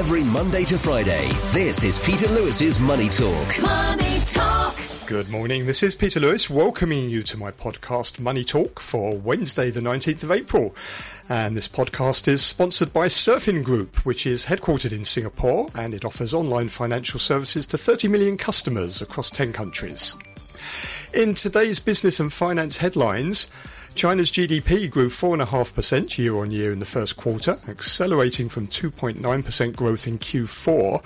every Monday to Friday. This is Peter Lewis's Money Talk. Money Talk. Good morning, this is Peter Lewis welcoming you to my podcast Money Talk for Wednesday the 19th of April. And this podcast is sponsored by Surfin Group, which is headquartered in Singapore, and it offers online financial services to 30 million customers across 10 countries. In today's business and finance headlines, China's GDP grew 4.5% year-on-year in the first quarter, accelerating from 2.9% growth in Q4.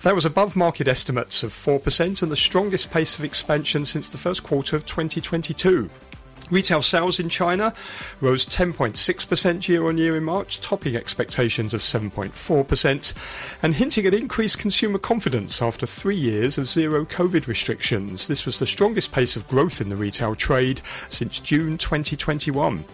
That was above market estimates of 4% and the strongest pace of expansion since the first quarter of 2022. Retail sales in China rose 10.6% year-on-year in March, topping expectations of 7.4% and hinting at increased consumer confidence after 3 years of zero COVID restrictions. This was the strongest pace of growth in the retail trade since June 2021.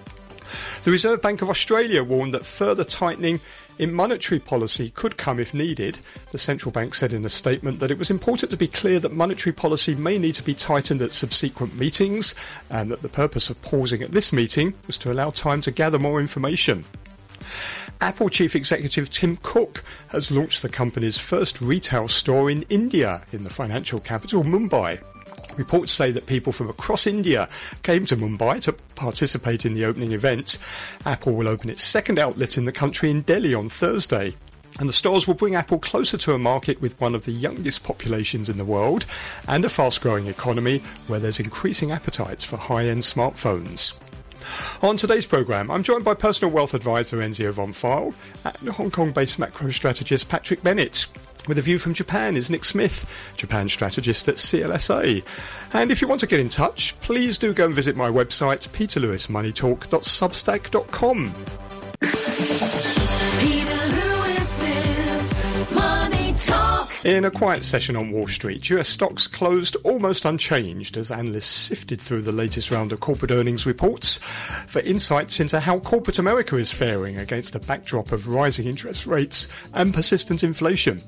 The Reserve Bank of Australia warned that further tightening in monetary policy could come if needed. The central bank said in a statement that it was important to be clear that monetary policy may need to be tightened at subsequent meetings, and that the purpose of pausing at this meeting was to allow time to gather more information. Apple chief executive Tim Cook has launched the company's first retail store in India, in the financial capital, Mumbai. Reports say that people from across India came to Mumbai to participate in the opening event. Apple will open its second outlet in the country in Delhi on Thursday. And the stores will bring Apple closer to a market with one of the youngest populations in the world and a fast-growing economy where there's increasing appetites for high-end smartphones. On today's programme, I'm joined by personal wealth advisor Enzio von Pfeil and Hong Kong-based macro strategist Patrick Bennett. With a view from Japan is Nick Smith, Japan strategist at CLSA. And if you want to get in touch, please do go and visit my website, peterlewismoneytalk.substack.com. In a quiet session on Wall Street, US stocks closed almost unchanged as analysts sifted through the latest round of corporate earnings reports for insights into how corporate America is faring against a backdrop of rising interest rates and persistent inflation.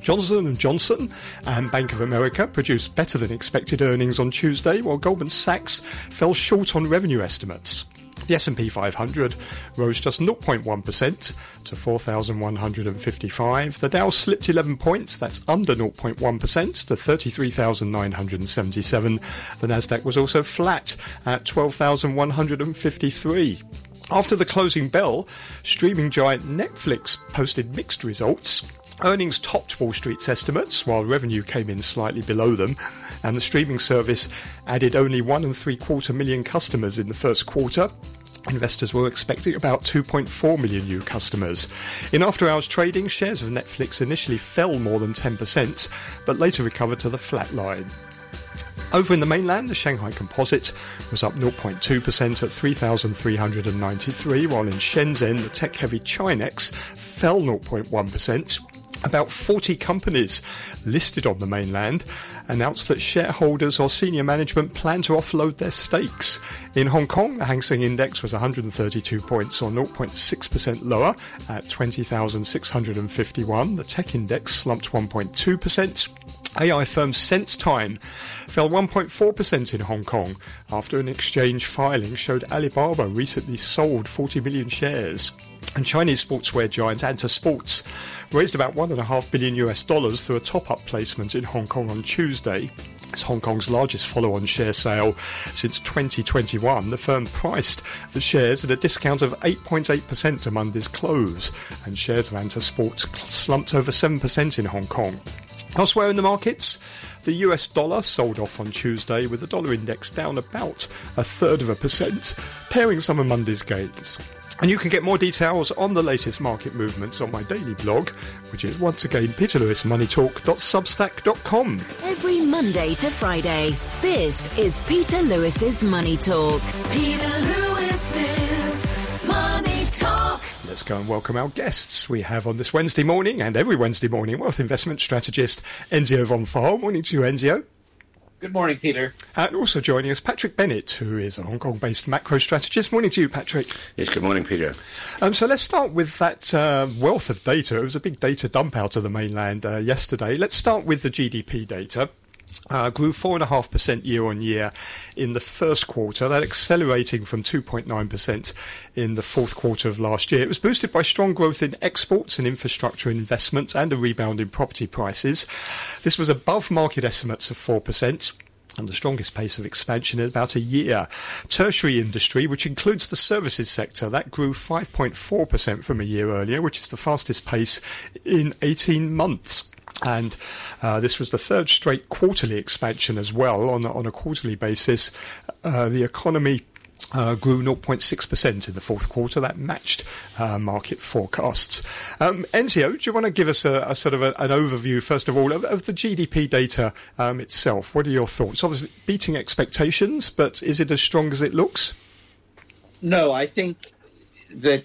Johnson & Johnson and Bank of America produced better than expected earnings on Tuesday, while Goldman Sachs fell short on revenue estimates. The S&P 500 rose just 0.1% to 4,155. The Dow slipped 11 points, that's under 0.1% to 33,977. The Nasdaq was also flat at 12,153. After the closing bell, streaming giant Netflix posted mixed results. Earnings topped Wall Street's estimates, while revenue came in slightly below them, and the streaming service added only 1.75 million customers in the first quarter. Investors were expecting about 2.4 million new customers. In after-hours trading, shares of Netflix initially fell more than 10%, but later recovered to the flat line. Over in the mainland, the Shanghai Composite was up 0.2% at 3,393, while in Shenzhen, the tech-heavy ChiNext fell 0.1%. About 40 companies listed on the mainland announced that shareholders or senior management plan to offload their stakes. In Hong Kong, the Hang Seng Index was 132 points or 0.6% lower at 20,651. The tech index slumped 1.2%. AI firm SenseTime fell 1.4% in Hong Kong after an exchange filing showed Alibaba recently sold 40 million shares. And Chinese sportswear giant Anta Sports raised about $1.5 billion through a top-up placement in Hong Kong on Tuesday. It's Hong Kong's largest follow-on share sale since 2021. The firm priced the shares at a discount of 8.8% to Monday's close, and shares of Anta Sports slumped over 7% in Hong Kong. Elsewhere in the markets, the US dollar sold off on Tuesday with the dollar index down about 0.33%, pairing some of Monday's gains. And you can get more details on the latest market movements on my daily blog, which is once again peterlewismoneytalk.substack.com. Every Monday to Friday, this is Peter Lewis's Money Talk. Peter Lewis's Money Talk. Let's go and welcome our guests. We have on this Wednesday morning and every Wednesday morning, wealth investment strategist Enzio von Pfeil. Morning to you, Enzio. Good morning, Peter. And also joining us, Patrick Bennett, who is a Hong Kong-based macro strategist. Morning to you, Patrick. Yes, good morning, Peter. So let's start with that wealth of data. It was a big data dump out of the mainland yesterday. Let's start with the GDP data. Grew 4.5% year on year in the first quarter, that accelerating from 2.9% in the fourth quarter of last year. It was boosted by strong growth in exports and infrastructure investments and a rebound in property prices. This was above market estimates of 4%. And the strongest pace of expansion in about a year. Tertiary industry, which includes the services sector, that grew 5.4% from a year earlier, which is the fastest pace in 18 months. And this was the third straight quarterly expansion as well. On a quarterly basis, the economy grew 0.6% in the fourth quarter. That matched market forecasts. Enzio, do you want to give us a sort of an overview, first of all, of the GDP data itself? What are your thoughts? Obviously, beating expectations, but is it as strong as it looks? No, I think that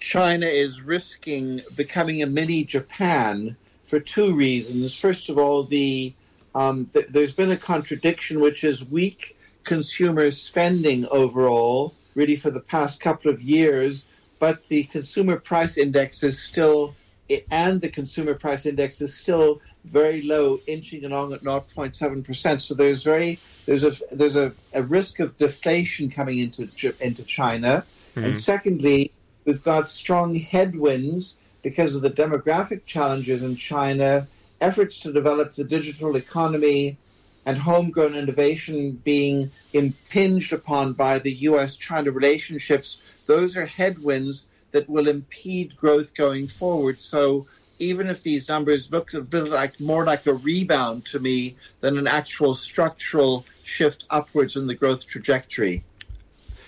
China is risking becoming a mini Japan for two reasons. First of all, there's been a contradiction, which is weak consumer spending overall, really for the past couple of years, but the consumer price index is still, very low, inching along at 0.7%. So there's a risk of deflation coming into China. Mm-hmm. And secondly, we've got strong headwinds because of the demographic challenges in China, efforts to develop the digital economy, and homegrown innovation being impinged upon by the US-China relationships. Those are headwinds that will impede growth going forward. So even if these numbers look a bit like more like a rebound to me than an actual structural shift upwards in the growth trajectory.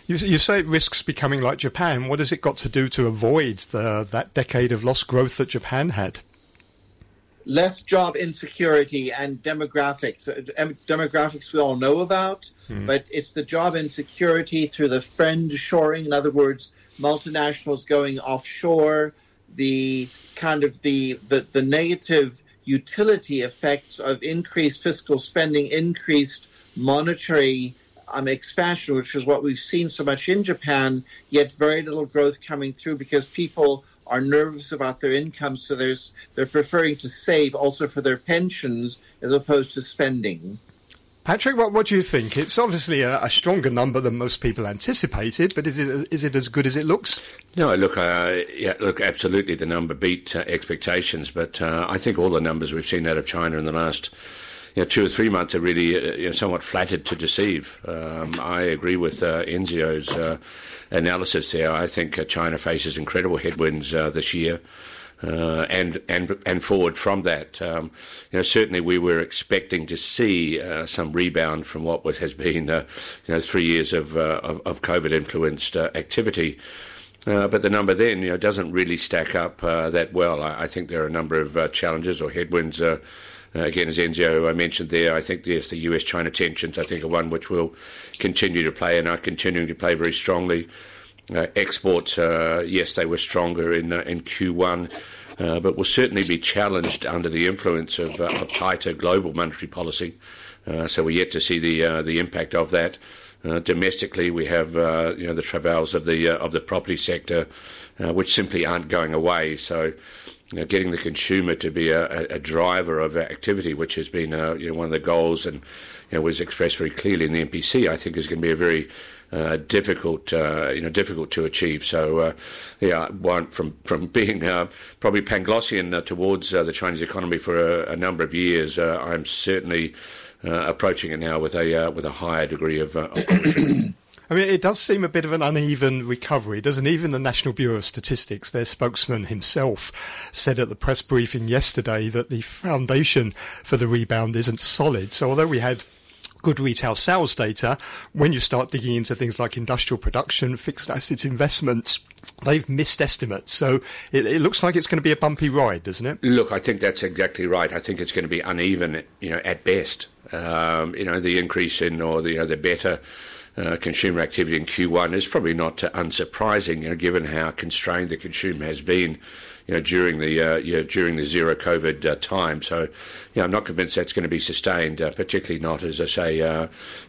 You say it risks becoming like Japan. What has it got to do to avoid that decade of lost growth that Japan had? Less job insecurity and demographics. Demographics we all know about, but it's the job insecurity through the friendshoring. In other words, multinationals going offshore, the kind of the negative utility effects of increased fiscal spending, increased monetary expansion, which is what we've seen so much in Japan, yet very little growth coming through because people are nervous about their income, so they're preferring to save also for their pensions as opposed to spending. Patrick, what do you think? It's obviously a stronger number than most people anticipated, but is it as good as it looks? No, look, absolutely the number beat expectations, but I think all the numbers we've seen out of China in the last 2 or 3 months are really somewhat flattered to deceive. I agree with Enzio's analysis there. I think China faces incredible headwinds this year and forward from that. Certainly we were expecting to see some rebound from what has been 3 years of COVID-influenced activity. But the number then doesn't really stack up that well. I think there are a number of challenges or headwinds. Again, as Enzio mentioned there, I think, yes, the US-China tensions, I think, are one which will continue to play and are continuing to play very strongly. Exports, yes, they were stronger in Q1, but will certainly be challenged under the influence of tighter global monetary policy. So we're yet to see the impact of that. Domestically, we have the travails of the property sector, which simply aren't going away. So getting the consumer to be a driver of activity, which has been one of the goals and was expressed very clearly in the MPC, I think is going to be a very difficult to achieve. So, from being probably Panglossian towards the Chinese economy for a number of years, I'm certainly approaching it now with a higher degree of caution. I mean, it does seem a bit of an uneven recovery, doesn't even the National Bureau of Statistics, their spokesman himself, said at the press briefing yesterday that the foundation for the rebound isn't solid. So although we had good retail sales data, when you start digging into things like industrial production, fixed assets investments, they've missed estimates. So it looks like it's going to be a bumpy ride, doesn't it? Look, I think that's exactly right. I think it's going to be uneven, at best. The increase in or the better consumer activity in Q1 is probably not unsurprising, given how constrained the consumer has been, during the zero COVID time. So, I'm not convinced that's going to be sustained, particularly not, as I say,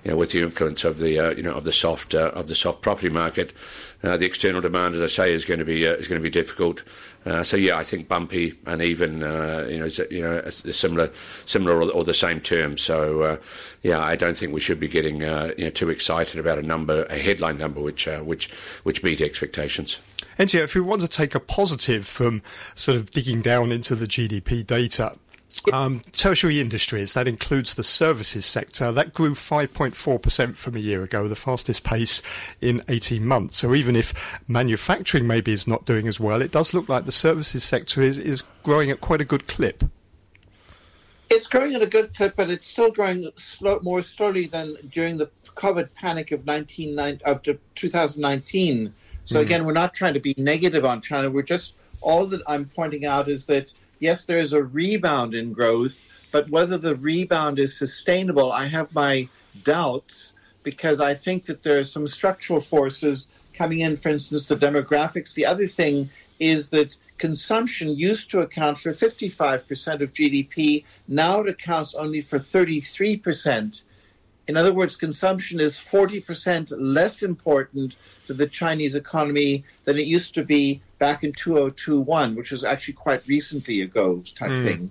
with the influence of the soft property market. The external demand, as I say, is going to be difficult. I think bumpy, uneven, similar or the same term. So, I don't think we should be getting too excited about a headline number which beat expectations. And if we want to take a positive from sort of digging down into the GDP data. Tertiary industries, that includes the services sector, that grew 5.4% from a year ago, the fastest pace in 18 months. So even if manufacturing maybe is not doing as well, it does look like the services sector is growing at quite a good clip. It's growing at a good clip, but it's still growing more slowly than during the COVID panic of 2019. So again, we're not trying to be negative on China. We're just, all that I'm pointing out is that yes, there is a rebound in growth, but whether the rebound is sustainable, I have my doubts, because I think that there are some structural forces coming in, for instance, the demographics. The other thing is that consumption used to account for 55% of GDP. Now it accounts only for 33%. In other words, consumption is 40% less important to the Chinese economy than it used to be back in 2021, which was actually quite recently ago type thing.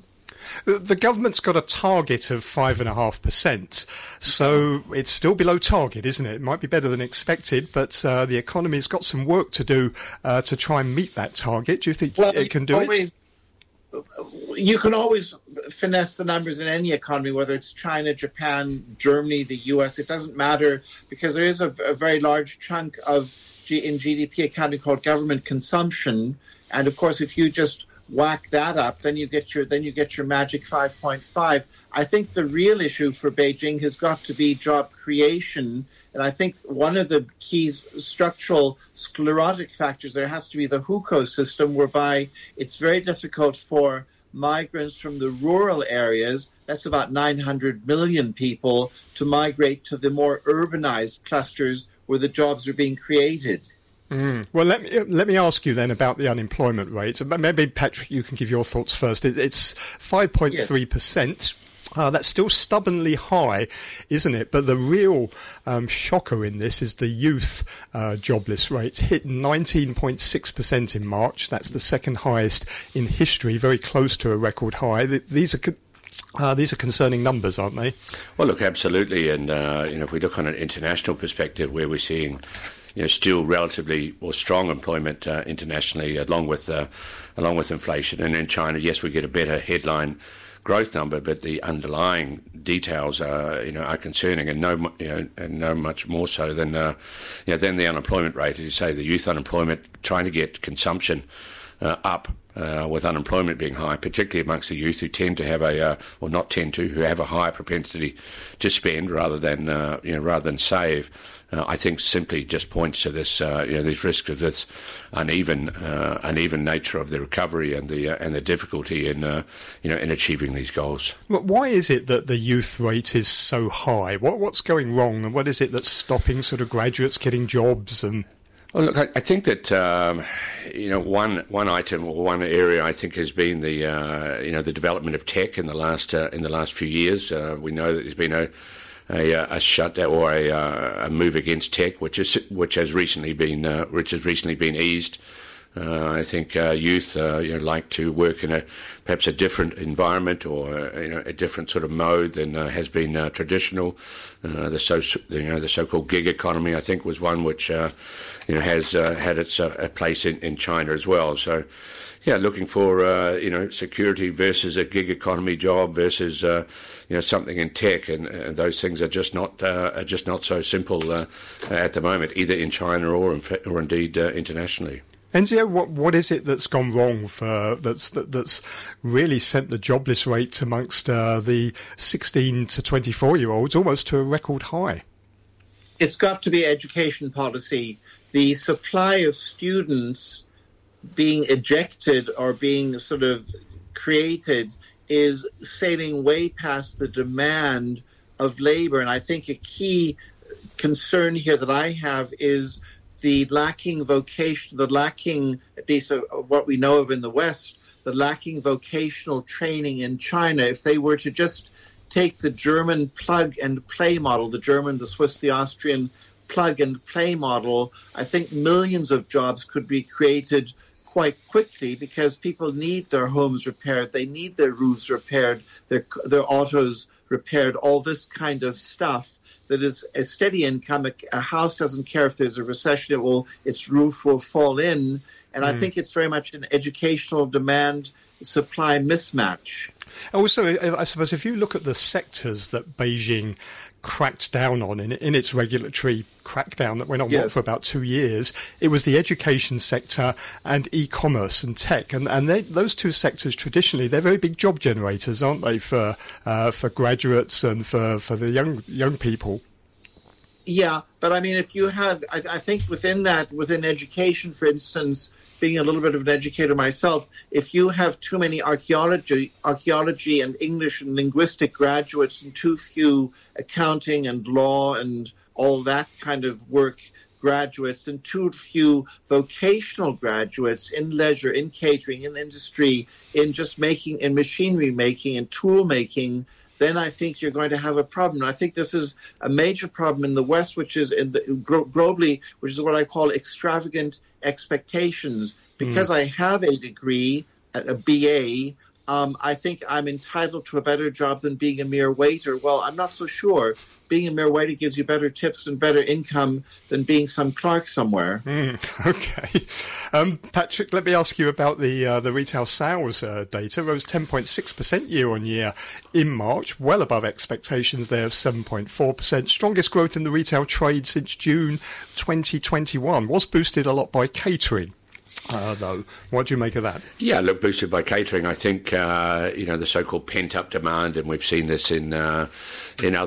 The government's got a target of 5.5%, so it's still below target, isn't it? It might be better than expected, but the economy's got some work to do to try and meet that target. Do you think it can do it? You can always finesse the numbers in any economy, whether it's China, Japan, Germany, the US. It doesn't matter, because there is a very large chunk of in GDP accounting called government consumption, and of course, if you just whack that up, then you get your magic 5.5. I think the real issue for Beijing has got to be job creation, and I think one of the key structural sclerotic factors there has to be the hukou system, whereby it's very difficult for migrants from the rural areas, that's about 900 million people, to migrate to the more urbanized clusters where the jobs are being created. Well, let me ask you then about the unemployment rate. Maybe, Patrick, you can give your thoughts first. It's 5.3%. Yes. That's still stubbornly high, isn't it? But the real shocker in this is the youth jobless rate. Hit 19.6% in March. That's the second highest in history, very close to a record high. These are concerning numbers, aren't they? Well, look, absolutely. And, if we look on an international perspective, where we're seeing still relatively or strong employment internationally, along with inflation, and in China, yes, we get a better headline growth number, but the underlying details are concerning, and no much more so than the unemployment rate. As you say, the youth unemployment, trying to get consumption up. With unemployment being high, particularly amongst the youth, who tend to have a higher propensity to spend rather than save, I think simply just points to this these risks of this uneven nature of the recovery and the difficulty in achieving these goals. But why is it that the youth rate is so high? What's going wrong, and what is it that's stopping sort of graduates getting jobs and? Well, look, I think that one item or one area I think has been the the development of tech in the last few years. We know that there's been a shutdown or a move against tech, which has recently been eased. I think youth like to work in perhaps a different environment or a different sort of mode than has been traditional. The so-called gig economy, I think, was one which has had its place in China as well. So, yeah, looking for security versus a gig economy job versus something in tech, and those things are just not so simple at the moment, either in China or indeed internationally. Enzio, what is it that's gone wrong that's really sent the jobless rate amongst the 16 to 24-year-olds almost to a record high? It's got to be education policy. The supply of students being ejected or being sort of created is sailing way past the demand of labour. And I think a key concern here that I have is the lacking vocation, the lacking, at least of what we know of in the West, the lacking vocational training in China, if they were to just take the German plug-and-play model, the German, the Swiss, the Austrian plug-and-play model, I think millions of jobs could be created quite quickly, because people need their homes repaired, they need their roofs repaired, their autos repaired, all this kind of stuff that is a steady income. A house doesn't care if there's a recession, its roof will fall in. And I think it's very much an educational demand supply mismatch. Also, I suppose if you look at the sectors that Beijing cracked down on in its regulatory crackdown that went on for about 2 years, it was the education sector and e-commerce and tech, and those two sectors traditionally, they're very big job generators, aren't they, for graduates and for the young people. Yeah, but I mean, if you have, I think within education, for instance, being a little bit of an educator myself, if you have too many archaeology and English and linguistic graduates and too few accounting and law and all that kind of work graduates and too few vocational graduates in leisure, in catering, in industry, in just making, in machinery making and tool making, then I think you're going to have a problem. I think this is a major problem in the West, which is globally, which is what I call extravagant expectations. Because I have a degree, a BA, I think I'm entitled to a better job than being a mere waiter. Well, I'm not so sure. Being a mere waiter gives you better tips and better income than being some clerk somewhere. Okay. Patrick, let me ask you about the retail sales data. Rose 10.6% year on year in March, well above expectations there of 7.4%. Strongest growth in the retail trade since June 2021. Was boosted a lot by catering. Though, what do you make of that? Yeah, look, boosted by catering. I think the so-called pent-up demand, and we've seen this in other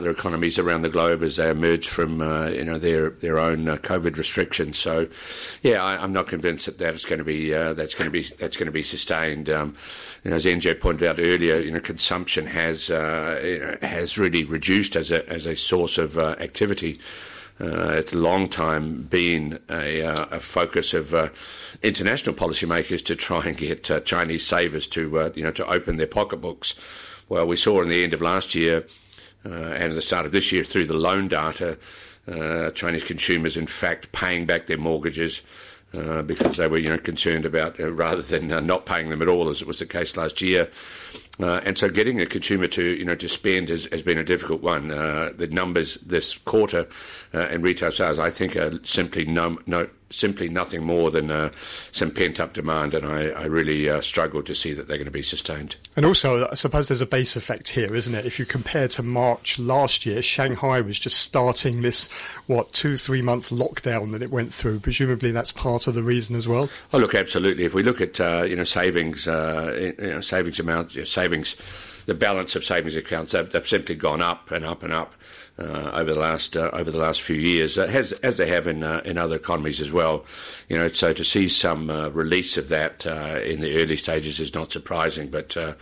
economies around the globe as they emerge from their own COVID restrictions. So, yeah, I'm not convinced that is going to be that's going to be sustained. As Enzio pointed out earlier, consumption has really reduced as a source of activity. It's a long time been a focus of international policymakers to try and get Chinese savers to open their pocketbooks. Well, we saw in the end of last year and the start of this year through the loan data, Chinese consumers in fact paying back their mortgages because they were concerned about rather than not paying them at all, as it was the case last year. And so getting a consumer to spend has been a difficult one. The numbers this quarter in retail sales, I think, are simply nothing more than some pent-up demand, and I really struggle to see that they're going to be sustained. And also, I suppose there's a base effect here, isn't it? If you compare to March last year, Shanghai was just starting this, 2-3 month lockdown that it went through. Presumably that's part of the reason as well? Oh, look, absolutely. If we look at, savings, the balance of savings accounts, they've simply gone up and up and up over the last few years, as they have in other economies as well. So to see some release of that in the early stages is not surprising, but to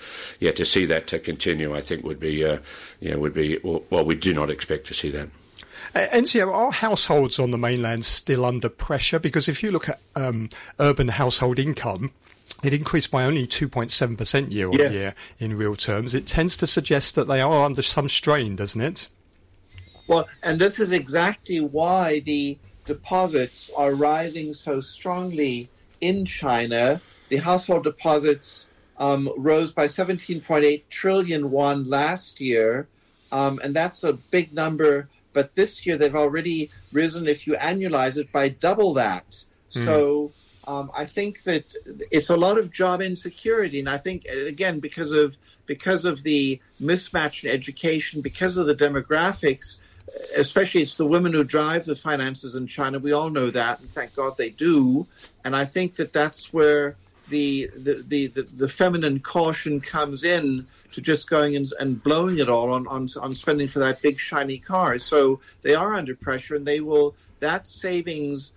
see that continue, I think would be we do not expect to see that. Enzio, are households on the mainland still under pressure? Because if you look at urban household income, it increased by only 2.7% year on year in real terms. It tends to suggest that they are under some strain, doesn't it? Well, and this is exactly why the deposits are rising so strongly in China. The household deposits rose by 17.8 trillion won last year, and that's a big number. But this year they've already risen, if you annualize it, by double that. So I think that it's a lot of job insecurity, and I think, again, because of the mismatch in education, because of the demographics, especially it's the women who drive the finances in China. We all know that, and thank God they do. And I think that that's where the feminine caution comes in to just going and blowing it all on spending for that big shiny car. So they are under pressure, and that savings.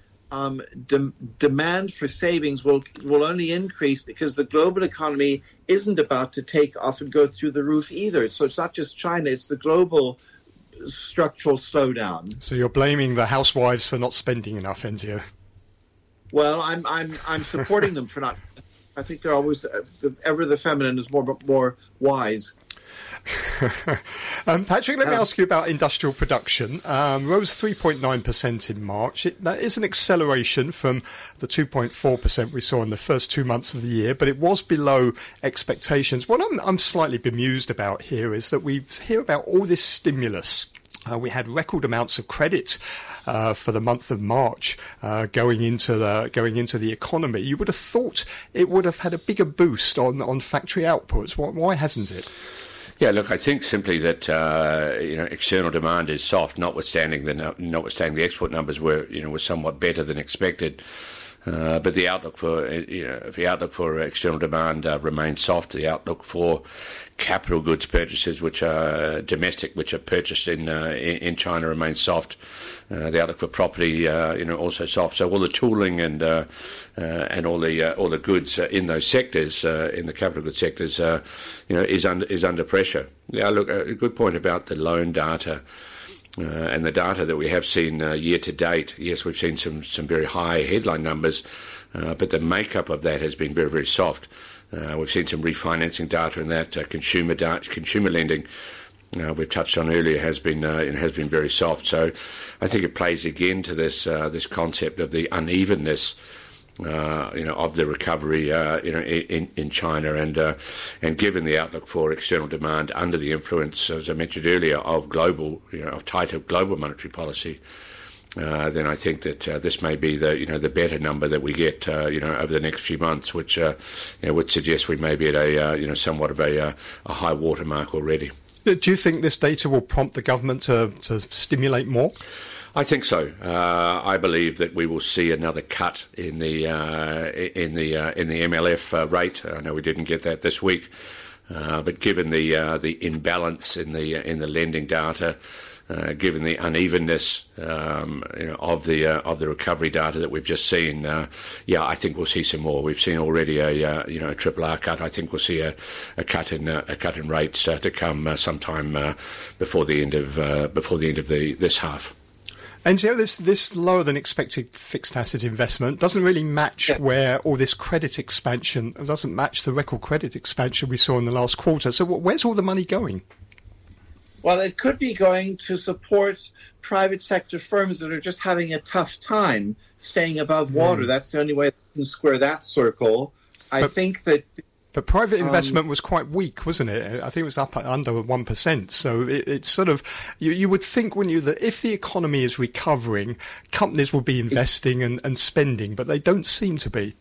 Demand for savings will only increase because the global economy isn't about to take off and go through the roof either. So it's not just China, it's the global structural slowdown. So you're blaming the housewives for not spending enough, Enzio. Well, I'm supporting them for not. I think they're always ever the feminine is more wise. Patrick, let me ask you about industrial production. Rose 3.9% in March. That is an acceleration from the 2.4% we saw in the first 2 months of the year, but it was below expectations. What I'm slightly bemused about here is that we hear about all this stimulus. We had record amounts of credit for the month of March going into the economy. You would have thought it would have had a bigger boost on factory outputs. Why hasn't it? Yeah, look, I think simply that external demand is soft, notwithstanding the export numbers were somewhat better than expected. But the outlook for external demand remains soft. The outlook for capital goods purchases, which are domestic, which are purchased in China, remains soft. The outlook for property, also soft. So all the tooling and all the goods in those sectors, in the capital goods sectors, is under pressure. Yeah, look, a good point about the loan data. And the data that we have seen year to date, yes, we've seen some very high headline numbers, but the makeup of that has been very, very soft. We've seen some refinancing data in that consumer lending. We've touched on earlier has been very soft. So I think it plays again to this concept of the unevenness of the recovery, in China, and given the outlook for external demand under the influence, as I mentioned earlier, of tighter global monetary policy, then I think that this may be the better number that we get, over the next few months, which would suggest we may be at a somewhat of a high watermark already. Do you think this data will prompt the government to stimulate more? I think so. I believe that we will see another cut in the MLF rate. I know we didn't get that this week, but given the imbalance in the lending data, given the unevenness of the recovery data that we've just seen, I think we'll see some more. We've seen already a RRR cut. I think we'll see a cut in rates to come sometime before the end of this half. And so this lower than expected fixed asset investment doesn't really match where all this credit expansion doesn't match the record credit expansion we saw in the last quarter. So where's all the money going? Well, it could be going to support private sector firms that are just having a tough time staying above water. That's the only way they can square that circle. But private investment was quite weak, wasn't it? I think it was up under 1%. So it's sort of, you would think, wouldn't you, that if the economy is recovering, companies will be investing and spending, but they don't seem to be.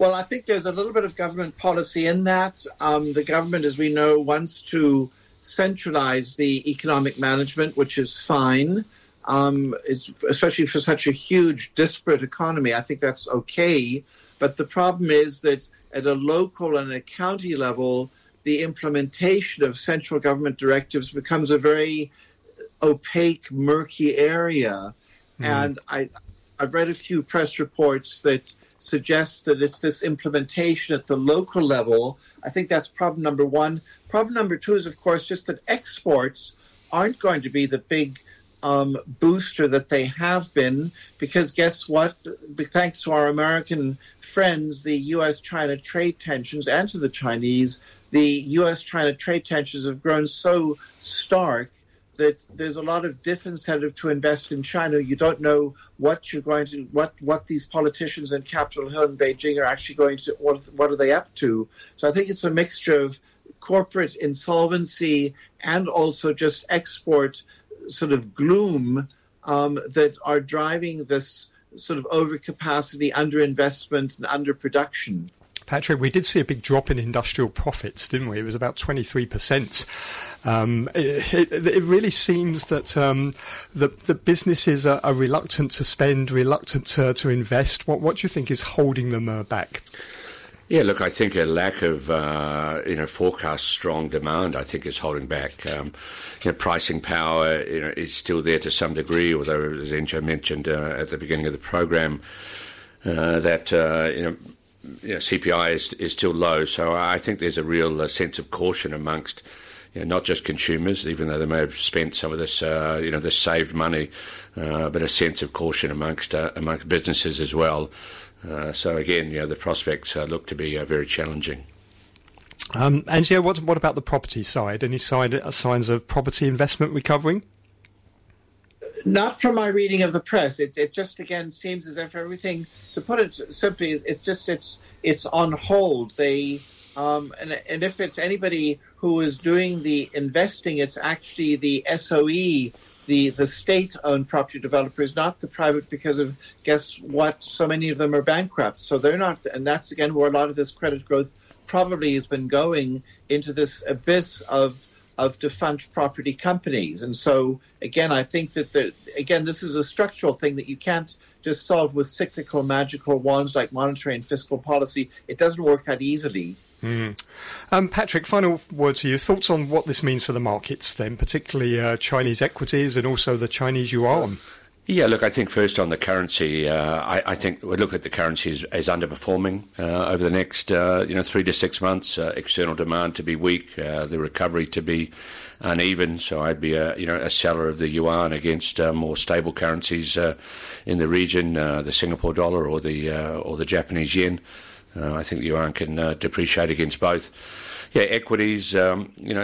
Well, I think there's a little bit of government policy in that. The government, as we know, wants to centralize the economic management, which is fine. It's especially for such a huge, disparate economy. I think that's okay. But the problem is that at a local and a county level, the implementation of central government directives becomes a very opaque, murky area. And I've read a few press reports that suggest that it's this implementation at the local level. I think that's problem number one. Problem number two is, of course, just that exports aren't going to be the big booster that they have been, because guess what? Thanks to our American friends, the U.S.-China trade tensions, and to the Chinese, the U.S.-China trade tensions have grown so stark that there's a lot of disincentive to invest in China. You don't know what these politicians in Capitol Hill and Beijing are actually going to, what are they up to? So I think it's a mixture of corporate insolvency and also just export sort of gloom that are driving this sort of overcapacity, underinvestment and underproduction. Patrick, we did see a big drop in industrial profits, didn't we? It was about 23%. It really seems that the businesses are reluctant to spend, reluctant to invest. What do you think is holding them back? Yeah, look, I think a lack of forecast strong demand, I think, is holding back. Pricing power is still there to some degree, although, as Enzio mentioned at the beginning of the program, that CPI is still low. So I think there's a real sense of caution amongst not just consumers, even though they may have spent some of this, this saved money, but a sense of caution amongst businesses as well. So again, the prospects look to be very challenging. Angelo, what about the property side? Any signs of property investment recovering? Not from my reading of the press. It just again seems as if everything, to put it simply, it's on hold. They and if it's anybody who is doing the investing, it's actually the SOE, the state-owned property developers, not the private, because of, guess what, so many of them are bankrupt. So they're not, and that's again where a lot of this credit growth probably has been going, into this abyss of defunct property companies. And so, again, I think that, this is a structural thing that you can't just solve with cyclical magical wands like monetary and fiscal policy. It doesn't work that easily. Mm. Patrick, final word to you. Thoughts on what this means for the markets then, particularly Chinese equities and also the Chinese yuan? Yeah, look, I think first on the currency, I think we look at the currency as underperforming over the next 3 to 6 months. External demand to be weak, the recovery to be uneven. So I'd be a seller of the yuan against more stable currencies in the region, the Singapore dollar or the Japanese yen. I think the yuan can depreciate against both. Yeah, equities,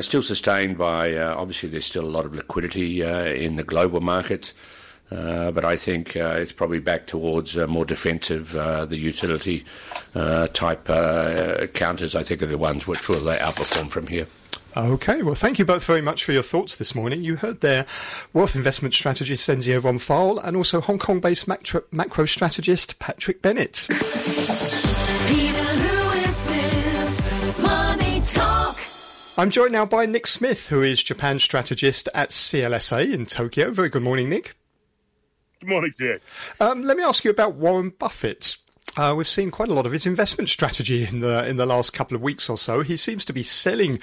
still sustained by obviously there's still a lot of liquidity in the global market. But I think it's probably back towards more defensive, the utility type counters, I think, are the ones which will outperform from here. OK, well, thank you both very much for your thoughts this morning. You heard there wealth investment strategist Enzio von Pfeil and also Hong Kong-based macro strategist Patrick Bennett. I'm joined now by Nick Smith, who is Japan strategist at CLSA in Tokyo. Very good morning, Nick. Good morning, Jay. Let me ask you about Warren Buffett. We've seen quite a lot of his investment strategy in the last couple of weeks or so. He seems to be selling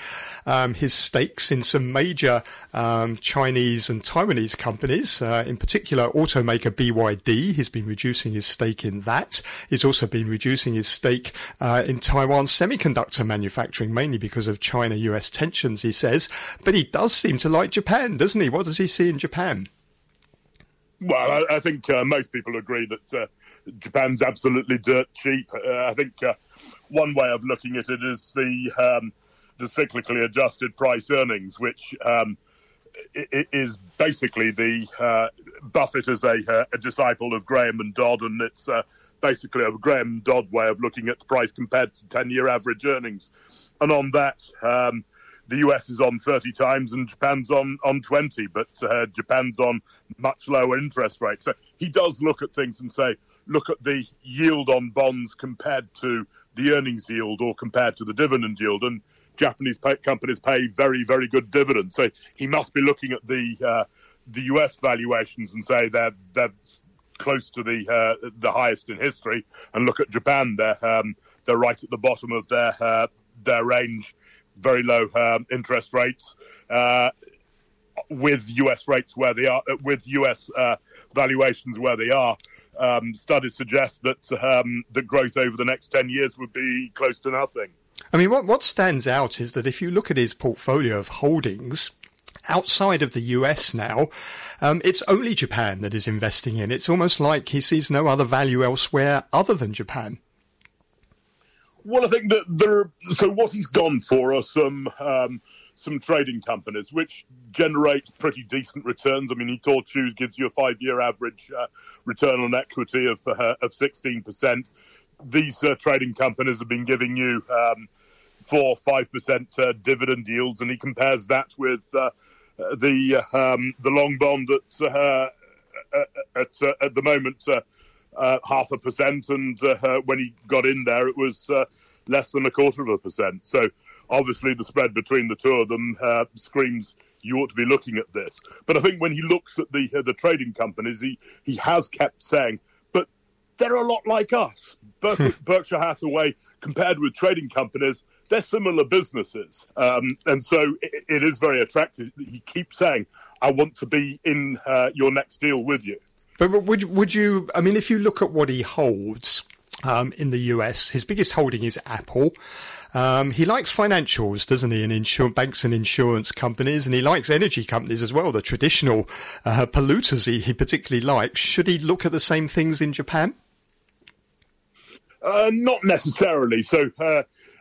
his stakes in some major Chinese and Taiwanese companies, in particular automaker BYD. He's been reducing his stake in that. He's also been reducing his stake in Taiwan Semiconductor Manufacturing, mainly because of China-US tensions, he says. But he does seem to like Japan, doesn't he? What does he see in Japan? Well, I think most people agree that Japan's absolutely dirt cheap. I think one way of looking at it is the cyclically adjusted price earnings, which is basically the Buffett is a disciple of Graham and Dodd, and it's basically a Graham Dodd way of looking at the price compared to 10-year average earnings. And on that, the US is on 30 times and Japan's on 20, but Japan's on much lower interest rates. So he does look at things and say, look at the yield on bonds compared to the earnings yield or compared to the dividend yield. And Japanese companies pay very, very good dividends. So he must be looking at the US valuations and say that that's close to the highest in history. And look at Japan. They're right at the bottom of their range. Very low interest rates, with US rates where they are, with US valuations where they are. Studies suggest that the growth over the next 10 years would be close to nothing. I mean, what stands out is that if you look at his portfolio of holdings outside of the US now, it's only Japan that is investing in. It's almost like he sees no other value elsewhere other than Japan. Well, I think that what he's gone for are some trading companies which generate pretty decent returns. I mean, he told you gives you a 5-year average return on equity of 16%. These trading companies have been giving you 4-5% dividend yields, and he compares that with the long bond at the moment. 0.5%, and when he got in there, it was less than 0.25%. So obviously the spread between the two of them screams you ought to be looking at this. But I think when he looks at the trading companies, he has kept saying, but they're a lot like us. Berkshire Hathaway, compared with trading companies, they're similar businesses. And so it is very attractive. He keeps saying, I want to be in your next deal with you. But would you, I mean, if you look at what he holds, in the US. His biggest holding is Apple. He likes financials, doesn't he, and banks and insurance companies, and he likes energy companies as well, the traditional polluters he particularly likes. Should he look at the same things in Japan? Not necessarily. So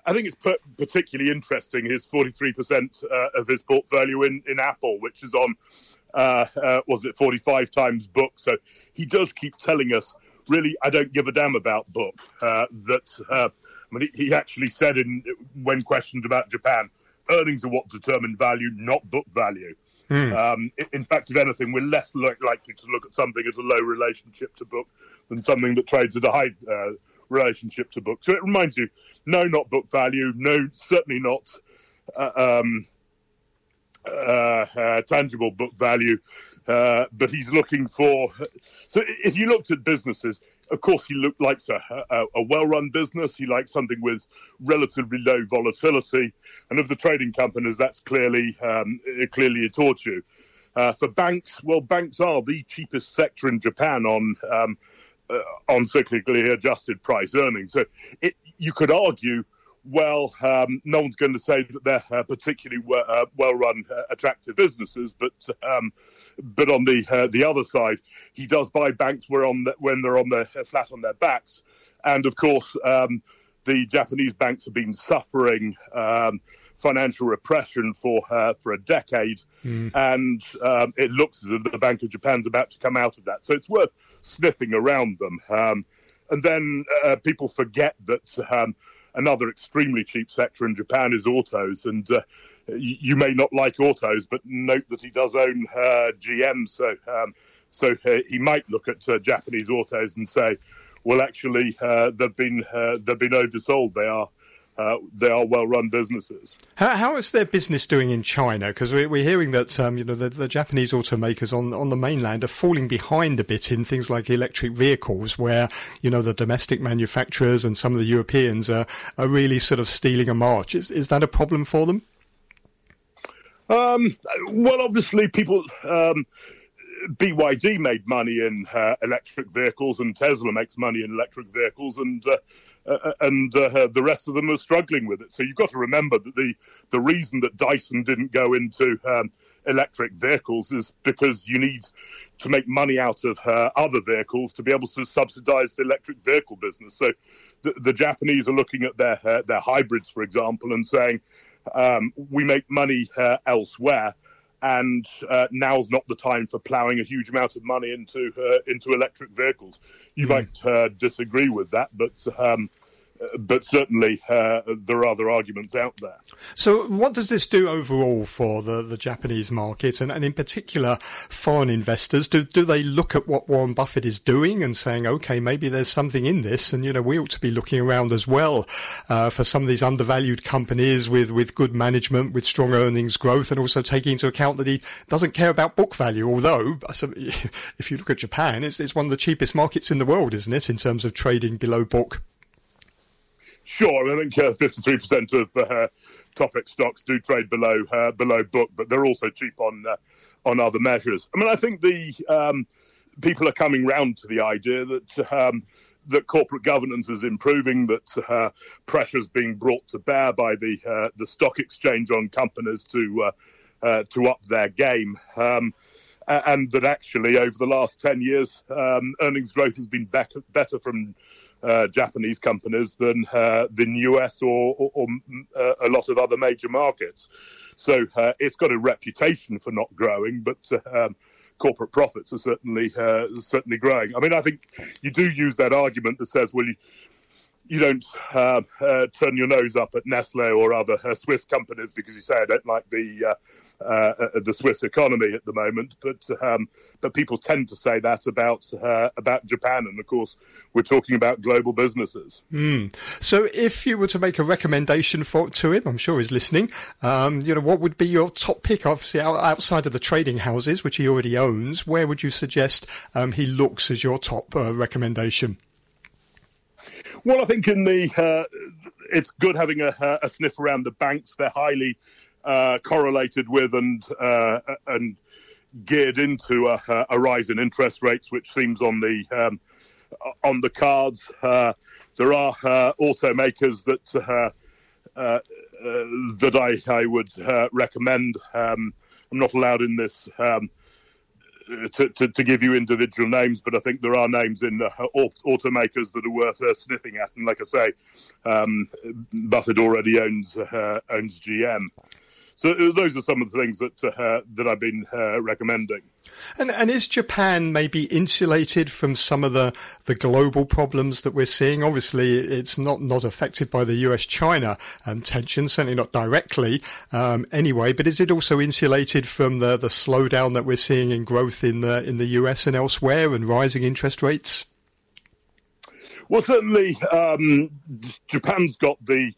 I think it's particularly interesting, his 43% of his portfolio in Apple, which is on, 45 times book. So he does keep telling us, really, I don't give a damn about book. He actually said when questioned about Japan, earnings are what determine value, not book value. In fact, if anything, we're less likely to look at something as a low relationship to book than something that trades at a high relationship to book. So it reminds you, no, not book value, no, certainly not tangible book value. But he's looking for... So if you looked at businesses, of course, he likes a well-run business. He likes something with relatively low volatility. And of the trading companies, that's clearly Itochu. For banks, well, banks are the cheapest sector in Japan on cyclically adjusted price earnings. So you could argue, well, no one's going to say that they're particularly well-run, attractive businesses, but on the other side, he does buy banks when they're on their flat on their backs, and of course, the Japanese banks have been suffering financial repression for a decade, and it looks as if the Bank of Japan's about to come out of that. So it's worth sniffing around them, and then people forget that. Another extremely cheap sector in Japan is autos, and you may not like autos, but note that he does own GM, so he might look at Japanese autos and say, well, actually, they've been oversold. They are well-run businesses. How is their business doing in China? Because we're hearing that the Japanese automakers on the mainland are falling behind a bit in things like electric vehicles, where the domestic manufacturers and some of the Europeans are really sort of stealing a march. Is that a problem for them? Well, obviously, people. BYD made money in electric vehicles, and Tesla makes money in electric vehicles, and the rest of them are struggling with it. So you've got to remember that the reason that Dyson didn't go into electric vehicles is because you need to make money out of other vehicles to be able to subsidize the electric vehicle business. So the Japanese are looking at their hybrids, for example, and saying, we make money elsewhere. And now's not the time for ploughing a huge amount of money into electric vehicles. You might disagree with that, but certainly there are other arguments out there. So what does this do overall for the Japanese market and in particular foreign investors? Do they look at what Warren Buffett is doing and saying, OK, maybe there's something in this and, we ought to be looking around as well for some of these undervalued companies with good management, with strong earnings growth, and also taking into account that he doesn't care about book value, although if you look at Japan, it's one of the cheapest markets in the world, isn't it, in terms of trading below book? Sure, I think 53% of Topix stocks do trade below book, but they're also cheap on other measures. I mean, I think the people are coming round to the idea that corporate governance is improving, that pressure's being brought to bear by the stock exchange on companies to up their game, and that actually over the last 10 years, earnings growth has been better from Japanese companies than US or a lot of other major markets. So it's got a reputation for not growing, but corporate profits are certainly growing. I mean, I think you do use that argument that says, well, you don't turn your nose up at Nestlé or other Swiss companies because you say, I don't like the Swiss economy at the moment, but people tend to say that about Japan, and of course we're talking about global businesses. So if you were to make a recommendation to him, I'm sure he's listening, what would be your top pick, obviously outside of the trading houses which he already owns? Where would you suggest he looks as your top recommendation? Well, I think it's good having a sniff around the banks. They're highly correlated with and geared into a rise in interest rates, which seems on the cards. there are automakers that that I would recommend. I'm not allowed in this to give you individual names, but I think there are names in automakers that are worth sniffing at. And like I say, Buffett already owns GM. So those are some of the things that I've been recommending. And is Japan maybe insulated from some of the global problems that we're seeing? Obviously, it's not affected by the US-China tension, certainly not directly anyway. But is it also insulated from the slowdown that we're seeing in growth in the US and elsewhere and rising interest rates? Well, certainly Japan's got the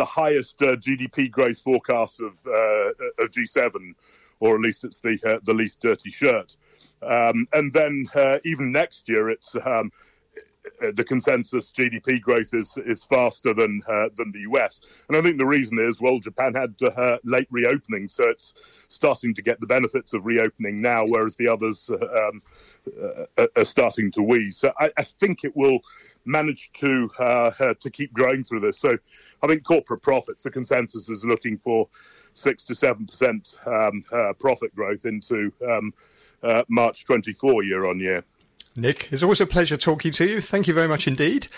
highest GDP growth forecast of G7, or at least it's the least dirty shirt. And then even next year, it's the consensus GDP growth is faster than the US. And I think the reason is, well, Japan had late reopening, so it's starting to get the benefits of reopening now, whereas the others are starting to wheeze. So I think it will manage to keep growing through this. So I think corporate profits, the consensus is looking for 6 to 7% profit growth into March 24 year on year. Nick, it's always a pleasure talking to you. Thank you very much indeed.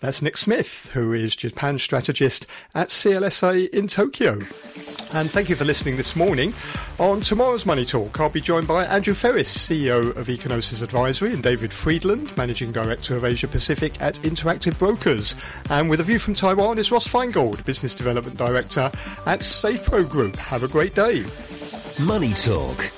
That's Nick Smith, who is Japan strategist at CLSA in Tokyo. And thank you for listening this morning. On tomorrow's Money Talk, I'll be joined by Andrew Ferris, CEO of Econosis Advisory, and David Friedland, Managing Director of Asia Pacific at Interactive Brokers. And with a view from Taiwan is Ross Feingold, Business Development Director at SafePro Group. Have a great day. Money Talk.